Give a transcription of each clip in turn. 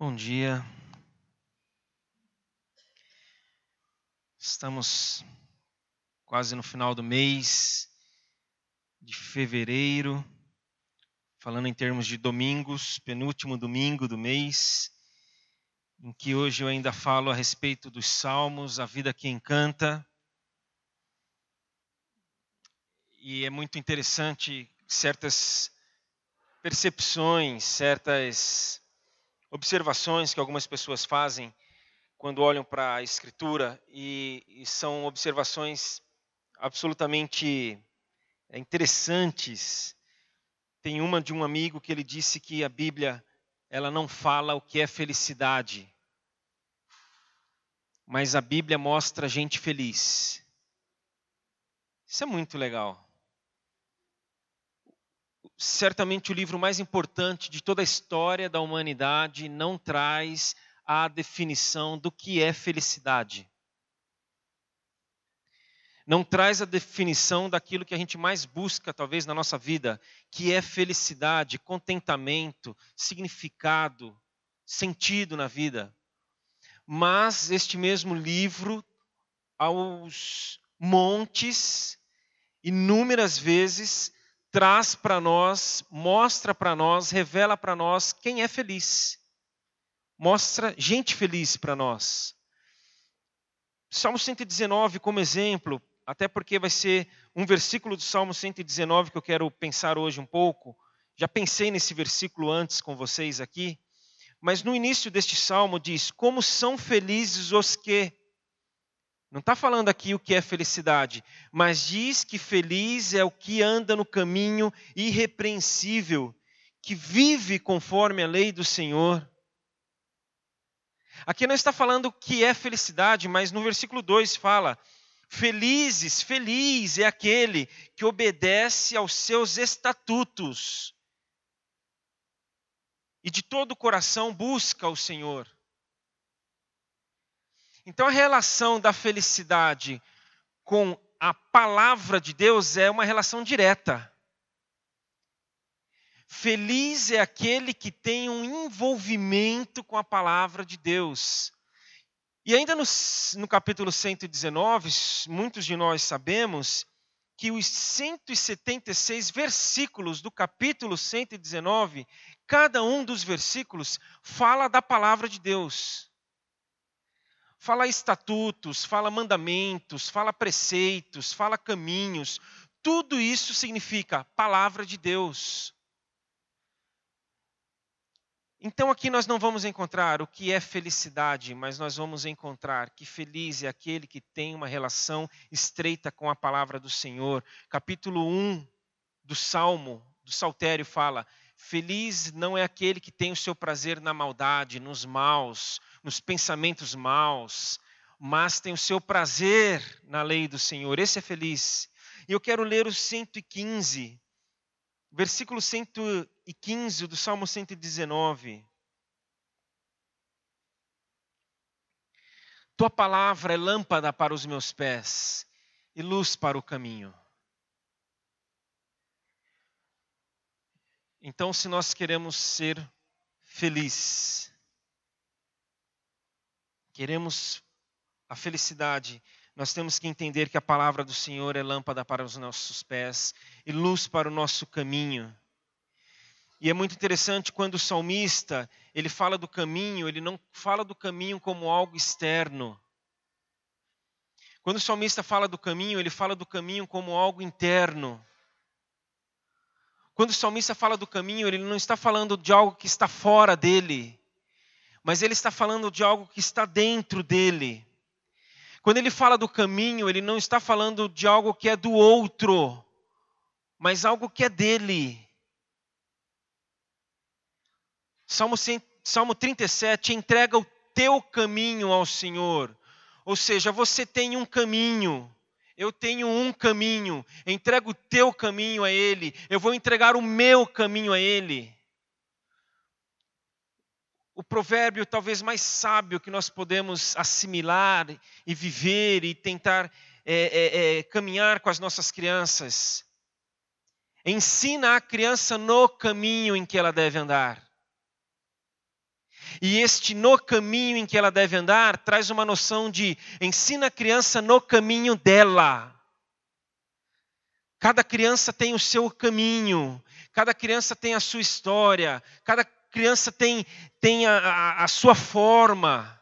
Bom dia. Estamos quase no final do mês de fevereiro, falando em termos de domingos, penúltimo domingo do mês, em que hoje eu ainda falo a respeito dos salmos, a vida que encanta. E é muito interessante certas percepções, certas observações que algumas pessoas fazem quando olham para a Escritura, e são observações absolutamente interessantes. Tem uma de um amigo que ele disse que a Bíblia ela não fala o que é felicidade, mas a Bíblia mostra gente feliz. Isso é muito legal. Certamente o livro mais importante de toda a história da humanidade não traz a definição do que é felicidade. Não traz a definição daquilo que a gente mais busca, talvez, na nossa vida, que é felicidade, contentamento, significado, sentido na vida. Mas este mesmo livro, aos montes, inúmeras vezes, traz para nós, mostra para nós, revela para nós quem é feliz. Mostra gente feliz para nós. Salmo 119 como exemplo, até porque vai ser um versículo do Salmo 119 que eu quero pensar hoje um pouco. Já pensei nesse versículo antes com vocês aqui. Mas no início deste Salmo diz, como são felizes os que... Não está falando aqui o que é felicidade, mas diz que feliz é o que anda no caminho irrepreensível, que vive conforme a lei do Senhor. Aqui não está falando o que é felicidade, mas no versículo 2 fala, feliz é aquele que obedece aos seus estatutos e de todo o coração busca o Senhor. Então a relação da felicidade com a palavra de Deus é uma relação direta. Feliz é aquele que tem um envolvimento com a palavra de Deus. E ainda no capítulo 119, muitos de nós sabemos que os 176 versículos do capítulo 119, cada um dos versículos fala da palavra de Deus. Fala estatutos, fala mandamentos, fala preceitos, fala caminhos. Tudo isso significa palavra de Deus. Então aqui nós não vamos encontrar o que é felicidade, mas nós vamos encontrar que feliz é aquele que tem uma relação estreita com a palavra do Senhor. Capítulo 1 do Salmo, do Saltério fala... Feliz não é aquele que tem o seu prazer na maldade, nos maus, nos pensamentos maus, mas tem o seu prazer na lei do Senhor. Esse é feliz. E eu quero ler o 115, versículo 115 do Salmo 119. Tua palavra é lâmpada para os meus pés e luz para o caminho. Então, se nós queremos ser felizes, queremos a felicidade, nós temos que entender que a palavra do Senhor é lâmpada para os nossos pés e luz para o nosso caminho. E é muito interessante quando o salmista, ele fala do caminho, ele não fala do caminho como algo externo. Quando o salmista fala do caminho, ele fala do caminho como algo interno. Quando o salmista fala do caminho, ele não está falando de algo que está fora dele, mas ele está falando de algo que está dentro dele. Quando ele fala do caminho, ele não está falando de algo que é do outro, mas algo que é dele. Salmo 37, entrega o teu caminho ao Senhor. Ou seja, você tem um caminho. Eu tenho um caminho, entrego o teu caminho a Ele, eu vou entregar o meu caminho a Ele. O provérbio talvez mais sábio que nós podemos assimilar e viver e tentar caminhar com as nossas crianças. Ensina a criança no caminho em que ela deve andar. E este no caminho em que ela deve andar traz uma noção de ensina a criança no caminho dela. Cada criança tem o seu caminho, cada criança tem a sua história, cada criança tem a sua forma.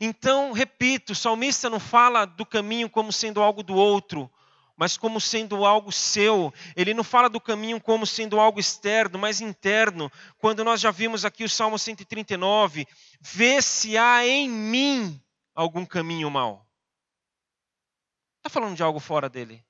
Então, repito, o salmista não fala do caminho como sendo algo do outro, mas como sendo algo seu. Ele não fala do caminho como sendo algo externo, mas interno. Quando nós já vimos aqui o Salmo 139, vê se há em mim algum caminho mau. Está falando de algo fora dele.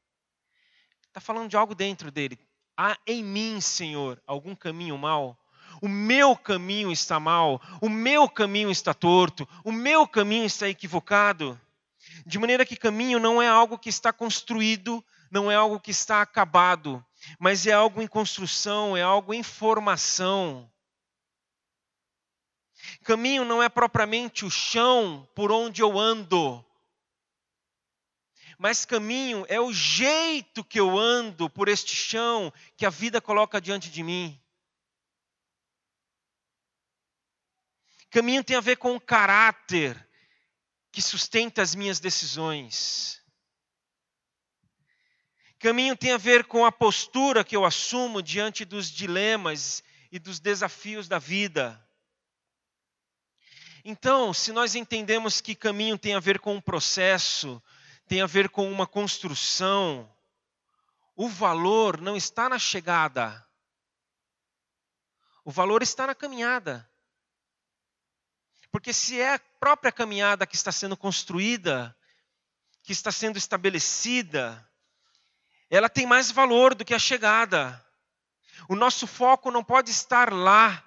Está falando de algo dentro dele. Há em mim, Senhor, algum caminho mau? O meu caminho está mau, o meu caminho está torto, o meu caminho está equivocado. De maneira que caminho não é algo que está construído, não é algo que está acabado, mas é algo em construção, é algo em formação. Caminho não é propriamente o chão por onde eu ando, mas caminho é o jeito que eu ando por este chão que a vida coloca diante de mim. Caminho tem a ver com o caráter que sustenta as minhas decisões. Caminho tem a ver com a postura que eu assumo diante dos dilemas e dos desafios da vida. Então, se nós entendemos que caminho tem a ver com um processo, tem a ver com uma construção, o valor não está na chegada. O valor está na caminhada. Porque se é a própria caminhada que está sendo construída, que está sendo estabelecida, ela tem mais valor do que a chegada. O nosso foco não pode estar lá,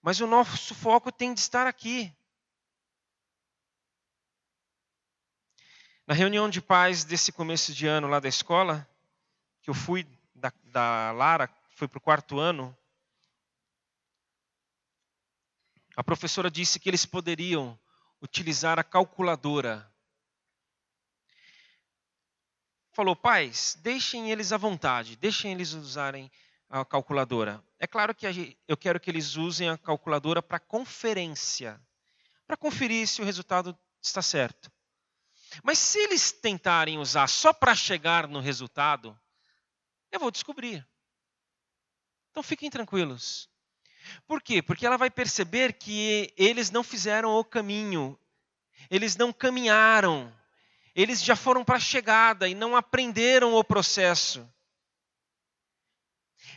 mas o nosso foco tem de estar aqui. Na reunião de pais desse começo de ano lá da escola, que eu fui, da Lara, fui para o 4º ano, a professora disse que eles poderiam utilizar a calculadora. Falou, pais, deixem eles à vontade, deixem eles usarem a calculadora. É claro que eu quero que eles usem a calculadora para conferência, para conferir se o resultado está certo. Mas se eles tentarem usar só para chegar no resultado, eu vou descobrir. Então fiquem tranquilos. Por quê? Porque ela vai perceber que eles não fizeram o caminho, eles não caminharam, eles já foram para a chegada e não aprenderam o processo.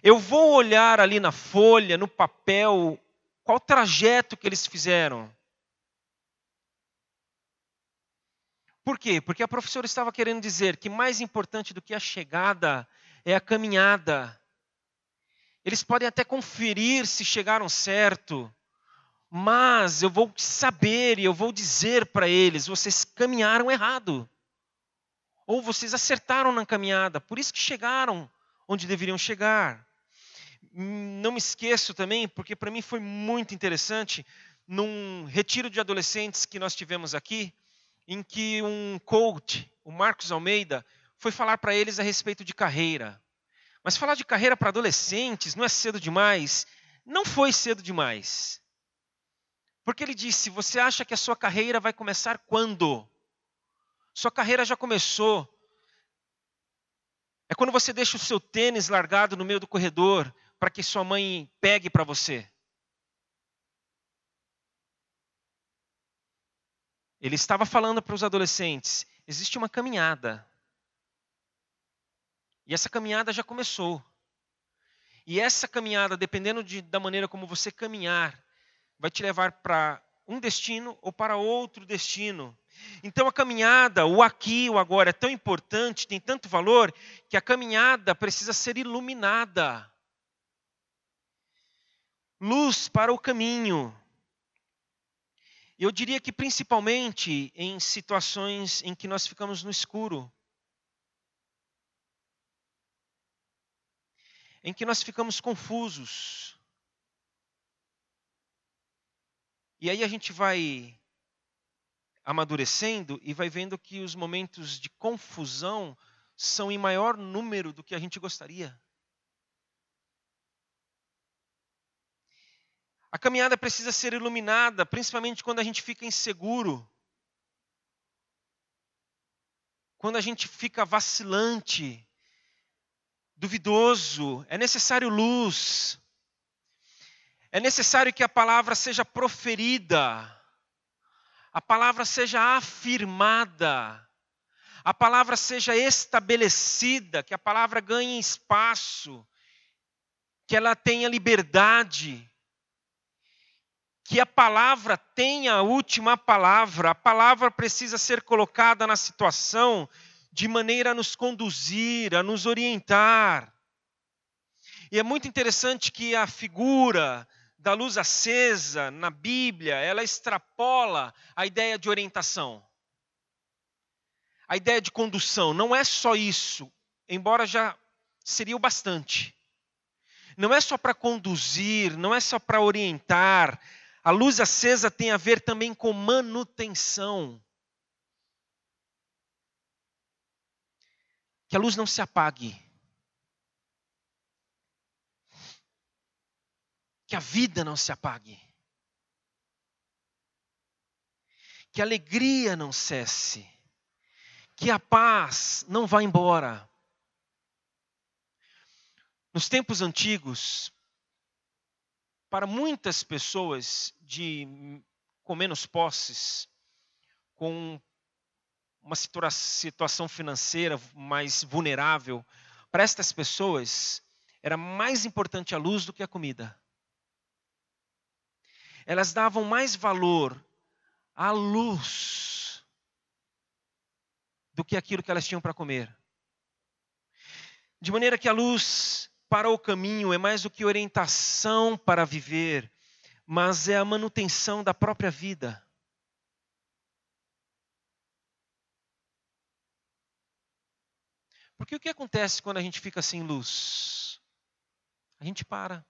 Eu vou olhar ali na folha, no papel, qual trajeto que eles fizeram. Por quê? Porque a professora estava querendo dizer que mais importante do que a chegada é a caminhada. Eles podem até conferir se chegaram certo, mas eu vou saber e eu vou dizer para eles, vocês caminharam errado. Ou vocês acertaram na caminhada, por isso que chegaram onde deveriam chegar. Não me esqueço também, porque para mim foi muito interessante, num retiro de adolescentes que nós tivemos aqui, em que um coach, o Marcos Almeida, foi falar para eles a respeito de carreira. Mas falar de carreira para adolescentes não é cedo demais? Não foi cedo demais. Porque ele disse, você acha que a sua carreira vai começar quando? Sua carreira já começou. É quando você deixa o seu tênis largado no meio do corredor para que sua mãe pegue para você. Ele estava falando para os adolescentes, existe uma caminhada. E essa caminhada já começou. E essa caminhada, dependendo da maneira como você caminhar, vai te levar para um destino ou para outro destino. Então a caminhada, o aqui, o agora, é tão importante, tem tanto valor, que a caminhada precisa ser iluminada. Luz para o caminho. Eu diria que principalmente em situações em que nós ficamos no escuro. Em que nós ficamos confusos. E aí a gente vai amadurecendo e vai vendo que os momentos de confusão são em maior número do que a gente gostaria. A caminhada precisa ser iluminada, principalmente quando a gente fica inseguro. Quando a gente fica vacilante, duvidoso, é necessário luz. É necessário que a palavra seja proferida. A palavra seja afirmada. A palavra seja estabelecida, que a palavra ganhe espaço. Que ela tenha liberdade. Que a palavra tenha a última palavra. A palavra precisa ser colocada na situação de maneira a nos conduzir, a nos orientar. E é muito interessante que a figura da luz acesa na Bíblia, ela extrapola a ideia de orientação. A ideia de condução. Não é só isso, embora já seria o bastante. Não é só para conduzir, não é só para orientar. A luz acesa tem a ver também com manutenção. Que a luz não se apague. Que a vida não se apague. Que a alegria não cesse. Que a paz não vá embora. Nos tempos antigos, para muitas pessoas com menos posses, com uma situação financeira mais vulnerável, para estas pessoas era mais importante a luz do que a comida. Elas davam mais valor à luz do que aquilo que elas tinham para comer. De maneira que a luz para o caminho é mais do que orientação para viver, mas é a manutenção da própria vida. Porque o que acontece quando a gente fica sem luz? A gente para.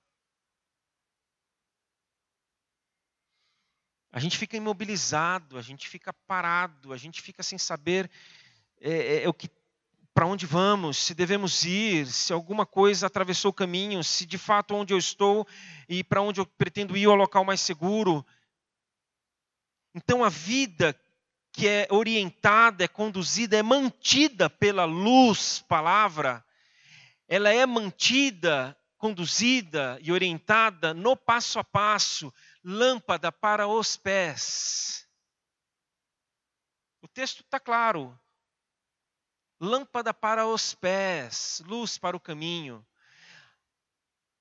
A gente fica imobilizado, a gente fica parado, a gente fica sem saber para onde vamos, se devemos ir, se alguma coisa atravessou o caminho, se de fato onde eu estou e para onde eu pretendo ir é o local mais seguro. Então a vida que é orientada, é conduzida, é mantida pela luz, palavra, ela é mantida, conduzida e orientada no passo a passo, lâmpada para os pés. O texto está claro. Lâmpada para os pés, luz para o caminho.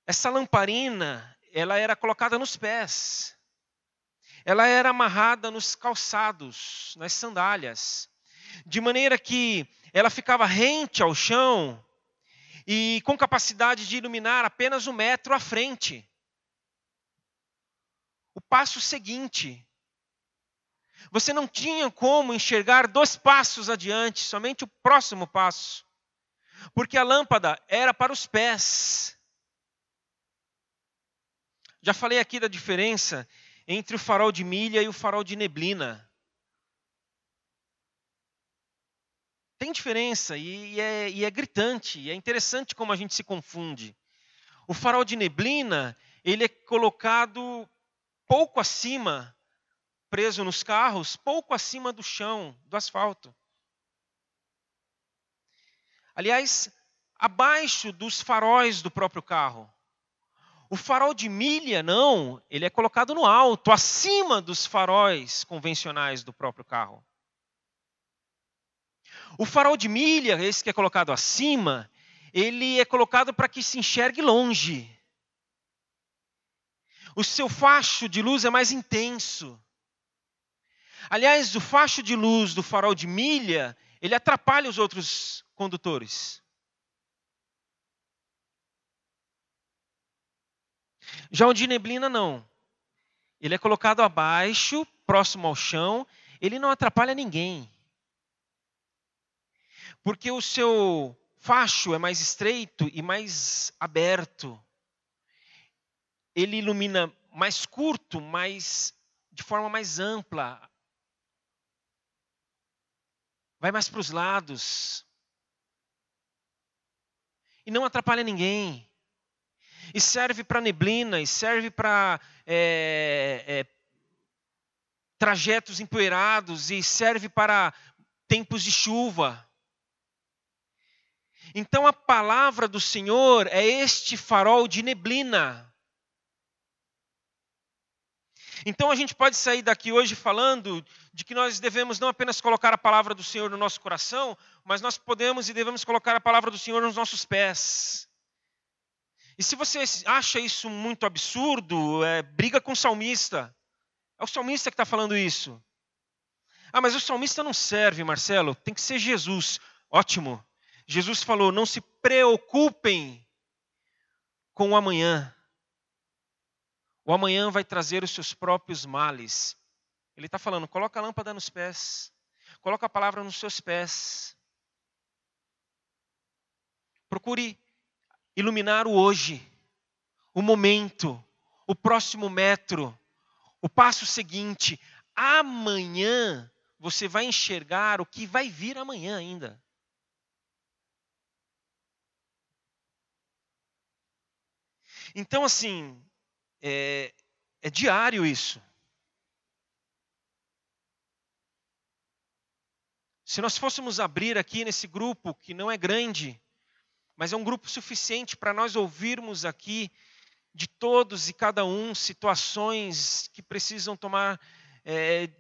Essa lamparina, ela era colocada nos pés. Ela era amarrada nos calçados, nas sandálias. De maneira que ela ficava rente ao chão e com capacidade de iluminar apenas 1 metro à frente. O passo seguinte. Você não tinha como enxergar 2 passos adiante, somente o próximo passo. Porque a lâmpada era para os pés. Já falei aqui da diferença entre o farol de milha e o farol de neblina. Tem diferença e é gritante, e é interessante como a gente se confunde. O farol de neblina, ele é colocado pouco acima, preso nos carros, pouco acima do chão, do asfalto. Aliás, abaixo dos faróis do próprio carro. O farol de milha, não, ele é colocado no alto, acima dos faróis convencionais do próprio carro. O farol de milha, esse que é colocado acima, ele é colocado para que se enxergue longe. O seu facho de luz é mais intenso. Aliás, o facho de luz do farol de milha, ele atrapalha os outros condutores. Já o de neblina, não. Ele é colocado abaixo, próximo ao chão, ele não atrapalha ninguém. Porque o seu facho é mais estreito e mais aberto. Ele ilumina mais curto, mas de forma mais ampla. Vai mais para os lados. E não atrapalha ninguém. E serve para neblina, e serve para trajetos empoeirados, e serve para tempos de chuva. Então a palavra do Senhor é este farol de neblina. Então a gente pode sair daqui hoje falando de que nós devemos não apenas colocar a palavra do Senhor no nosso coração, mas nós podemos e devemos colocar a palavra do Senhor nos nossos pés. E se você acha isso muito absurdo, briga com o salmista. É o salmista que está falando isso. Ah, mas o salmista não serve, Marcelo. Tem que ser Jesus. Ótimo. Jesus falou, não se preocupem com o amanhã. O amanhã vai trazer os seus próprios males. Ele está falando, coloca a lâmpada nos pés. Coloca a palavra nos seus pés. Procure iluminar o hoje, o momento, o próximo metro, o passo seguinte. Amanhã você vai enxergar o que vai vir amanhã ainda. Então, assim, é diário isso. Se nós fôssemos abrir aqui nesse grupo, que não é grande, mas é um grupo suficiente para nós ouvirmos aqui de todos e cada um situações que precisam tomar,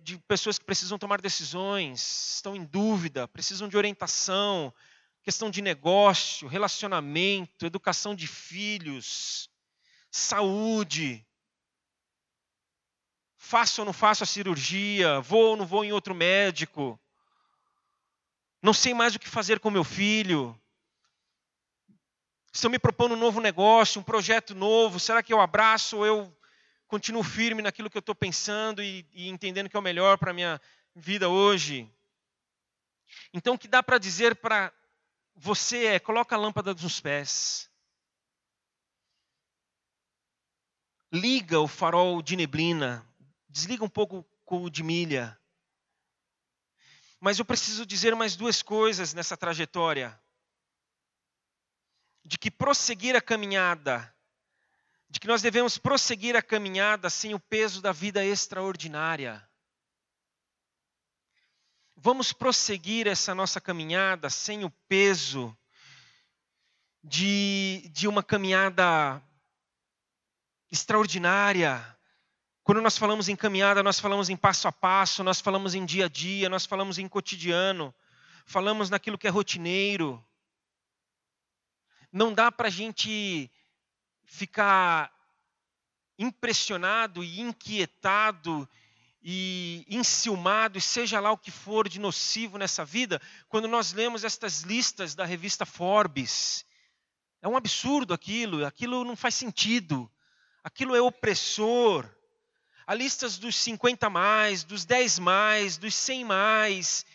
de pessoas que precisam tomar decisões, estão em dúvida, precisam de orientação, questão de negócio, relacionamento, educação de filhos, saúde, faço ou não faço a cirurgia, vou ou não vou em outro médico, não sei mais o que fazer com meu filho, estão me propondo um novo negócio, um projeto novo, será que eu abraço ou eu continuo firme naquilo que eu estou pensando e entendendo que é o melhor para a minha vida hoje? Então o que dá para dizer para você coloca a lâmpada nos pés. Liga o farol de neblina, desliga um pouco o de milha. Mas eu preciso dizer mais duas coisas nessa trajetória. De que prosseguir a caminhada, de que nós devemos prosseguir a caminhada sem o peso da vida extraordinária. Vamos prosseguir essa nossa caminhada sem o peso de uma caminhada extraordinária. Quando nós falamos em caminhada, nós falamos em passo a passo, nós falamos em dia a dia, nós falamos em cotidiano, falamos naquilo que é rotineiro. Não dá para a gente ficar impressionado e inquietado e enciumado, e seja lá o que for de nocivo nessa vida, quando nós lemos estas listas da revista Forbes. É um absurdo aquilo não faz sentido. Aquilo é opressor. Há listas dos 50 mais, dos 10 mais, dos 100 mais.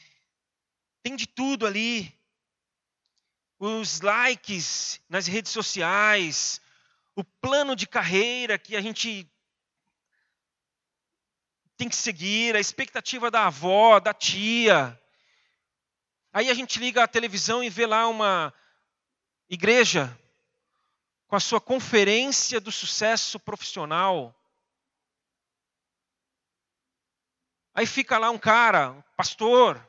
Tem de tudo ali. Os likes nas redes sociais. O plano de carreira que a gente tem que seguir. A expectativa da avó, da tia. Aí a gente liga a televisão e vê lá uma igreja com a sua conferência do sucesso profissional. Aí fica lá um cara, um pastor,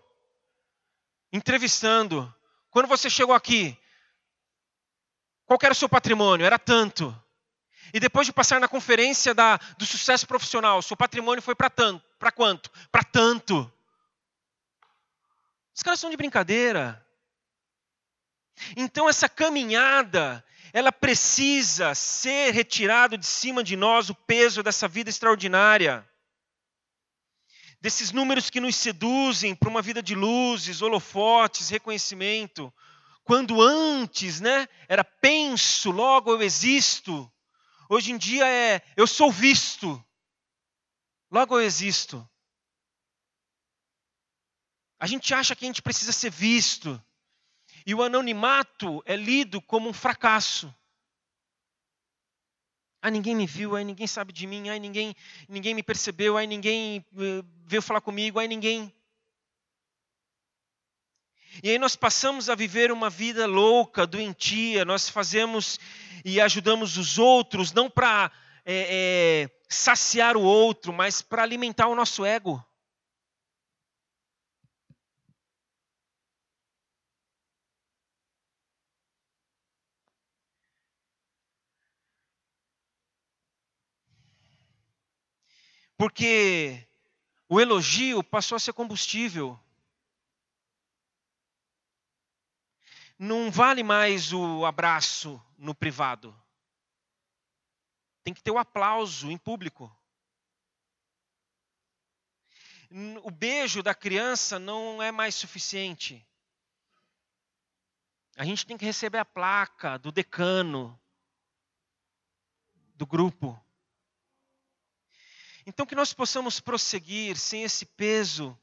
entrevistando. Quando você chegou aqui, qual era o seu patrimônio? Era tanto. E depois de passar na conferência do sucesso profissional, seu patrimônio foi para tanto. Para quanto? Para tanto. Os caras são de brincadeira. Então essa caminhada, ela precisa ser retirado de cima de nós o peso dessa vida extraordinária. Desses números que nos seduzem para uma vida de luzes, holofotes, reconhecimento. Quando antes, era penso, logo eu existo. Hoje em dia eu sou visto, logo eu existo. A gente acha que a gente precisa ser visto. E o anonimato é lido como um fracasso. Ah, ninguém me viu, ai, ninguém sabe de mim, ai, ninguém me percebeu, ai, ninguém veio falar comigo, ai, ninguém. E aí nós passamos a viver uma vida louca, doentia, nós fazemos e ajudamos os outros, não para saciar o outro, mas para alimentar o nosso ego. Porque o elogio passou a ser combustível. Não vale mais o abraço no privado. Tem que ter o aplauso em público. O beijo da criança não é mais suficiente. A gente tem que receber a placa do decano, do grupo. Então que nós possamos prosseguir sem esse peso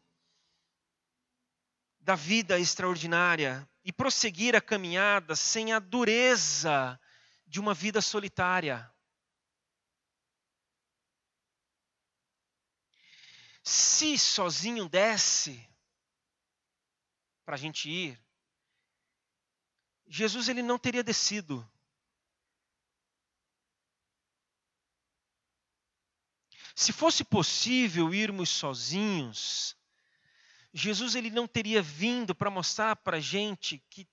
da vida extraordinária e prosseguir a caminhada sem a dureza de uma vida solitária. Se sozinho desce para a gente ir, Jesus ele não teria descido. Se fosse possível irmos sozinhos, Jesus ele não teria vindo para mostrar para a gente que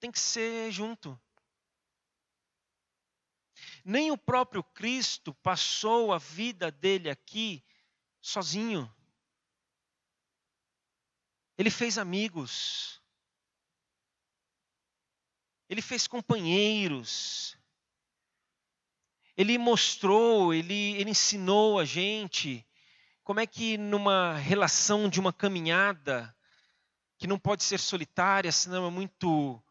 tem que ser junto. Nem o próprio Cristo passou a vida dele aqui sozinho. Ele fez amigos. Ele fez companheiros. Ele mostrou, ele ensinou a gente como é que numa relação de uma caminhada que não pode ser solitária, senão é muito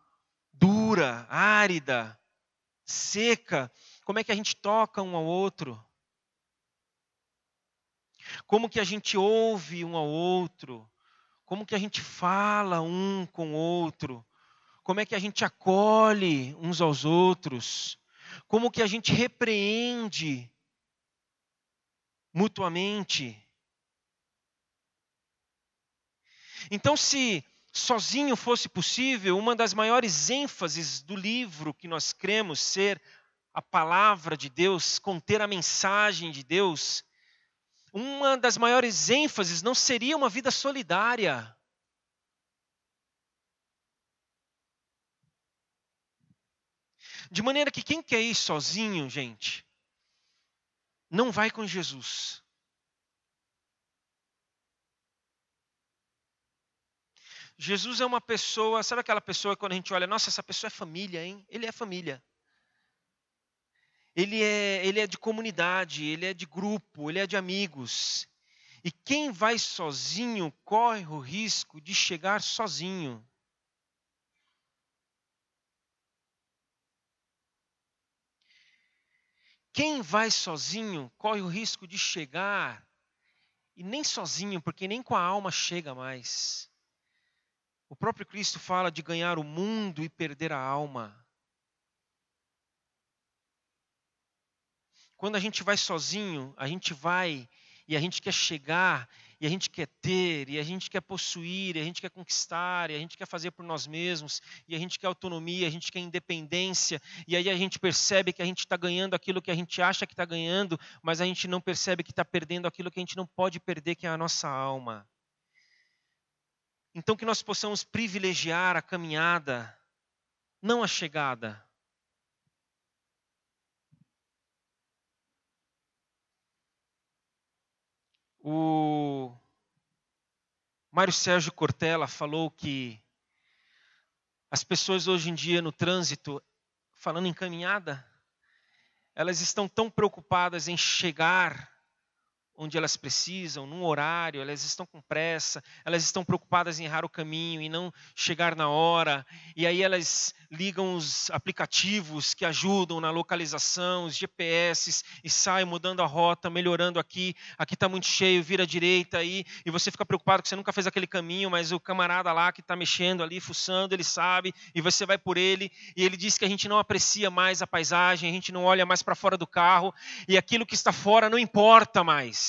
dura, árida, seca, como é que a gente toca um ao outro? Como que a gente ouve um ao outro? Como que a gente fala um com o outro? Como é que a gente acolhe uns aos outros? Como que a gente repreende mutuamente. Então, se sozinho fosse possível, uma das maiores ênfases do livro que nós cremos ser a palavra de Deus, conter a mensagem de Deus, uma das maiores ênfases não seria uma vida solidária. De maneira que quem quer ir sozinho, gente, não vai com Jesus. Jesus é uma pessoa, sabe aquela pessoa que quando a gente olha, nossa, essa pessoa é família, hein? Ele é família. Ele é de comunidade, ele é de grupo, ele é de amigos. E quem vai sozinho corre o risco de chegar sozinho. Quem vai sozinho corre o risco de chegar, e nem sozinho, porque nem com a alma chega mais. O próprio Cristo fala de ganhar o mundo e perder a alma. Quando a gente vai sozinho, a gente vai e a gente quer chegar, e a gente quer ter, e a gente quer possuir, e a gente quer conquistar, e a gente quer fazer por nós mesmos, e a gente quer autonomia, a gente quer independência, e aí a gente percebe que a gente está ganhando aquilo que a gente acha que está ganhando, mas a gente não percebe que está perdendo aquilo que a gente não pode perder, que é a nossa alma. Então que nós possamos privilegiar a caminhada, não a chegada. O Mário Sérgio Cortella falou que as pessoas hoje em dia no trânsito, falando em caminhada, elas estão tão preocupadas em chegar onde elas precisam, num horário, elas estão com pressa, elas estão preocupadas em errar o caminho e não chegar na hora. E aí elas ligam os aplicativos que ajudam na localização, os GPS, e saem mudando a rota, melhorando aqui está muito cheio, vira à direita aí, e você fica preocupado que você nunca fez aquele caminho, mas o camarada lá que está mexendo ali, fuçando, ele sabe, e você vai por ele, e ele diz que a gente não aprecia mais a paisagem, a gente não olha mais para fora do carro, e aquilo que está fora não importa mais.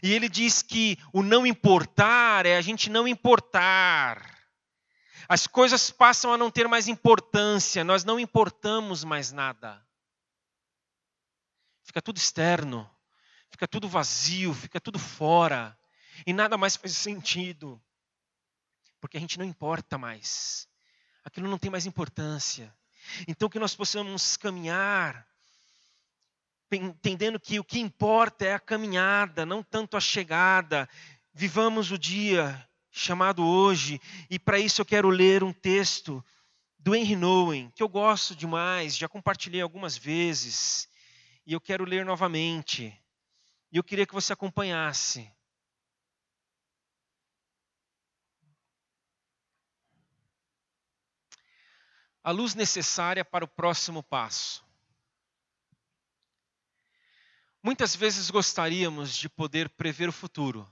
E ele diz que o não importar é a gente não importar. As coisas passam a não ter mais importância, nós não importamos mais nada. Fica tudo externo, fica tudo vazio, fica tudo fora. E nada mais faz sentido, porque a gente não importa mais. Aquilo não tem mais importância. Então que nós possamos caminhar, entendendo que o que importa é a caminhada, não tanto a chegada. Vivamos o dia chamado hoje, e para isso eu quero ler um texto do Henri Nouwen, que eu gosto demais, já compartilhei algumas vezes, e eu quero ler novamente. E eu queria que você acompanhasse. A luz necessária para o próximo passo. Muitas vezes gostaríamos de poder prever o futuro.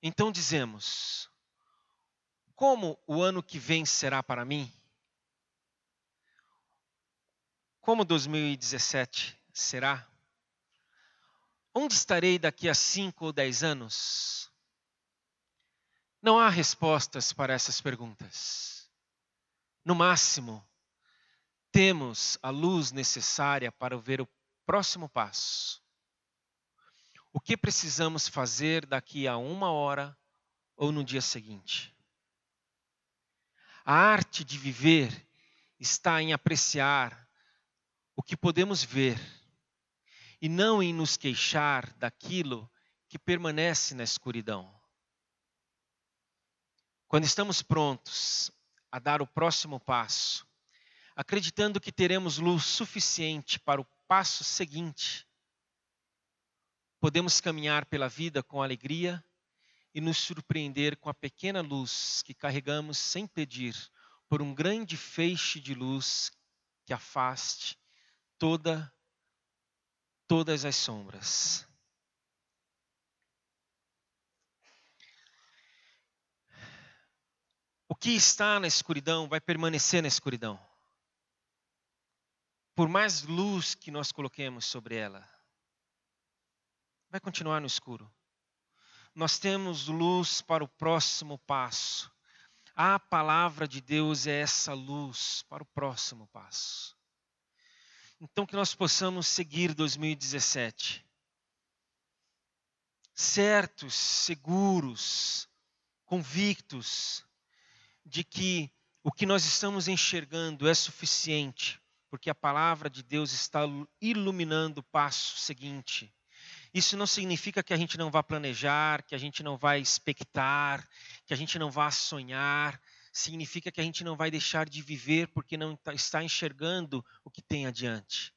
Então dizemos, como o ano que vem será para mim? Como 2017 será? Onde estarei daqui a 5 ou 10 anos? Não há respostas para essas perguntas. No máximo, temos a luz necessária para ver o próximo passo. O que precisamos fazer daqui a 1 hora ou no dia seguinte? A arte de viver está em apreciar o que podemos ver e não em nos queixar daquilo que permanece na escuridão. Quando estamos prontos a dar o próximo passo, acreditando que teremos luz suficiente para o passo seguinte, podemos caminhar pela vida com alegria e nos surpreender com a pequena luz que carregamos sem pedir por um grande feixe de luz que afaste todas as sombras. O que está na escuridão vai permanecer na escuridão. Por mais luz que nós coloquemos sobre ela, vai continuar no escuro. Nós temos luz para o próximo passo. A palavra de Deus é essa luz para o próximo passo. Então que nós possamos seguir 2017. Certos, seguros, convictos de que o que nós estamos enxergando é suficiente, porque a palavra de Deus está iluminando o passo seguinte. Isso não significa que a gente não vá planejar, que a gente não vai expectar, que a gente não vá sonhar. Significa que a gente não vai deixar de viver porque não está enxergando o que tem adiante.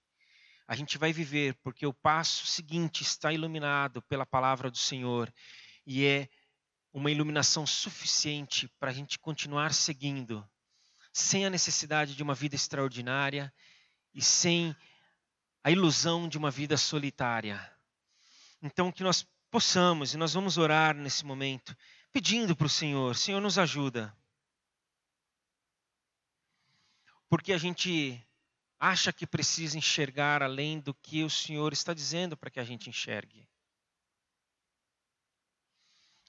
A gente vai viver porque o passo seguinte está iluminado pela palavra do Senhor. E é uma iluminação suficiente para a gente continuar seguindo, sem a necessidade de uma vida extraordinária e sem a ilusão de uma vida solitária. Então que nós possamos, e nós vamos orar nesse momento, pedindo para o Senhor, Senhor, nos ajuda. Porque a gente acha que precisa enxergar além do que o Senhor está dizendo para que a gente enxergue.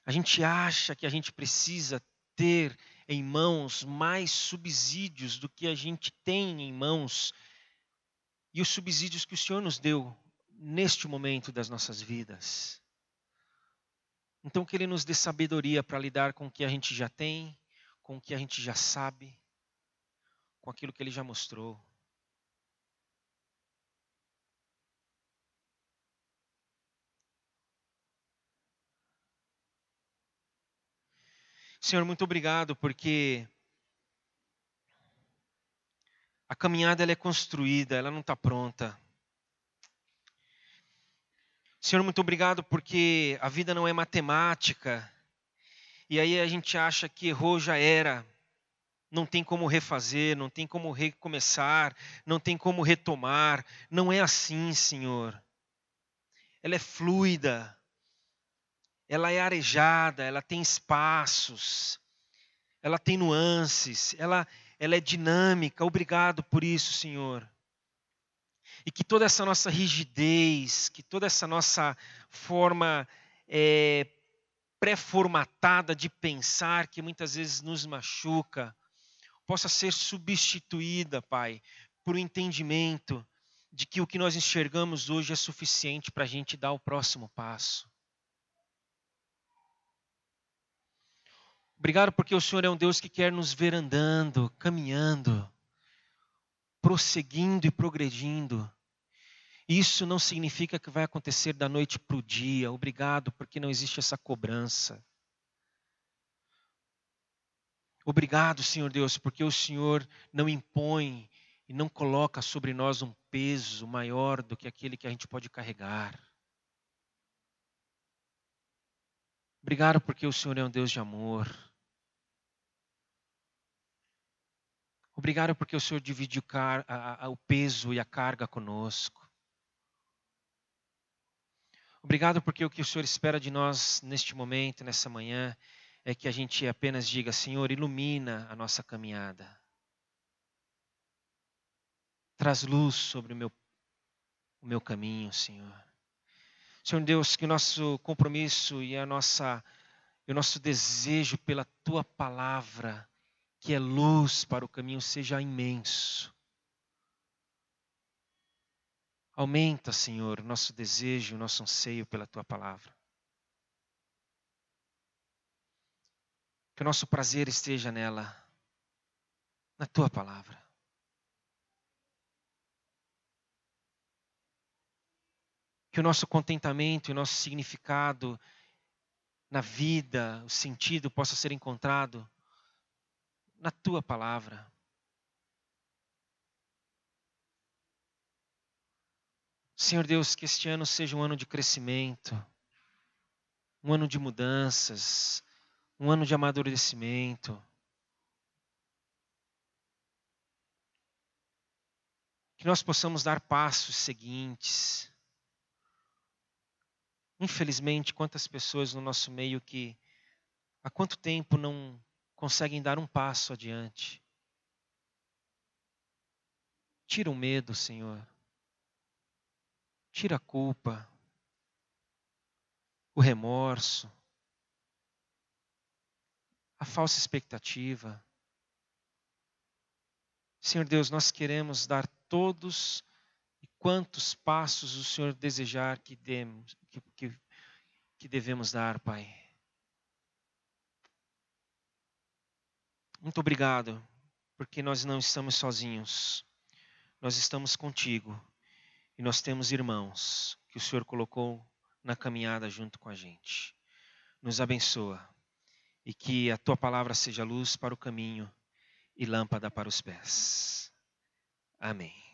A gente acha que a gente precisa ter em mãos mais subsídios do que a gente tem em mãos e os subsídios que o Senhor nos deu neste momento das nossas vidas. Então que Ele nos dê sabedoria para lidar com o que a gente já tem, com o que a gente já sabe, com aquilo que Ele já mostrou. Senhor, muito obrigado, porque a caminhada ela é construída, ela não está pronta. Senhor, muito obrigado, porque a vida não é matemática. E aí a gente acha que errou, já era. Não tem como refazer, não tem como recomeçar, não tem como retomar. Não é assim, Senhor. Ela é fluida. Ela é arejada, ela tem espaços, ela tem nuances, ela é dinâmica. Obrigado por isso, Senhor. E que toda essa nossa rigidez, que toda essa nossa forma pré-formatada de pensar, que muitas vezes nos machuca, possa ser substituída, Pai, por um entendimento de que o que nós enxergamos hoje é suficiente para a gente dar o próximo passo. Obrigado porque o Senhor é um Deus que quer nos ver andando, caminhando, prosseguindo e progredindo. Isso não significa que vai acontecer da noite para o dia. Obrigado porque não existe essa cobrança. Obrigado, Senhor Deus, porque o Senhor não impõe e não coloca sobre nós um peso maior do que aquele que a gente pode carregar. Obrigado porque o Senhor é um Deus de amor. Obrigado porque o Senhor divide o peso e a carga conosco. Obrigado porque o que o Senhor espera de nós neste momento, nessa manhã, é que a gente apenas diga, Senhor, ilumina a nossa caminhada. Traz luz sobre o meu caminho, Senhor. Senhor Deus, que o nosso compromisso e o nosso desejo pela Tua Palavra, que é luz para o caminho, seja imenso. Aumenta, Senhor, o nosso desejo, o nosso anseio pela Tua Palavra. Que o nosso prazer esteja nela, na Tua Palavra. Que o nosso contentamento e o nosso significado na vida, o sentido possa ser encontrado na Tua Palavra. Senhor Deus, que este ano seja um ano de crescimento, um ano de mudanças, um ano de amadurecimento. Que nós possamos dar passos seguintes. Infelizmente, quantas pessoas no nosso meio que há quanto tempo não conseguem dar um passo adiante. Tira o medo, Senhor. Tira a culpa, o remorso, a falsa expectativa. Senhor Deus, nós queremos dar todos e quantos passos o Senhor desejar que demos, que devemos dar, Pai. Muito obrigado, porque nós não estamos sozinhos. Nós estamos contigo e nós temos irmãos que o Senhor colocou na caminhada junto com a gente. Nos abençoa e que a Tua Palavra seja luz para o caminho e lâmpada para os pés. Amém.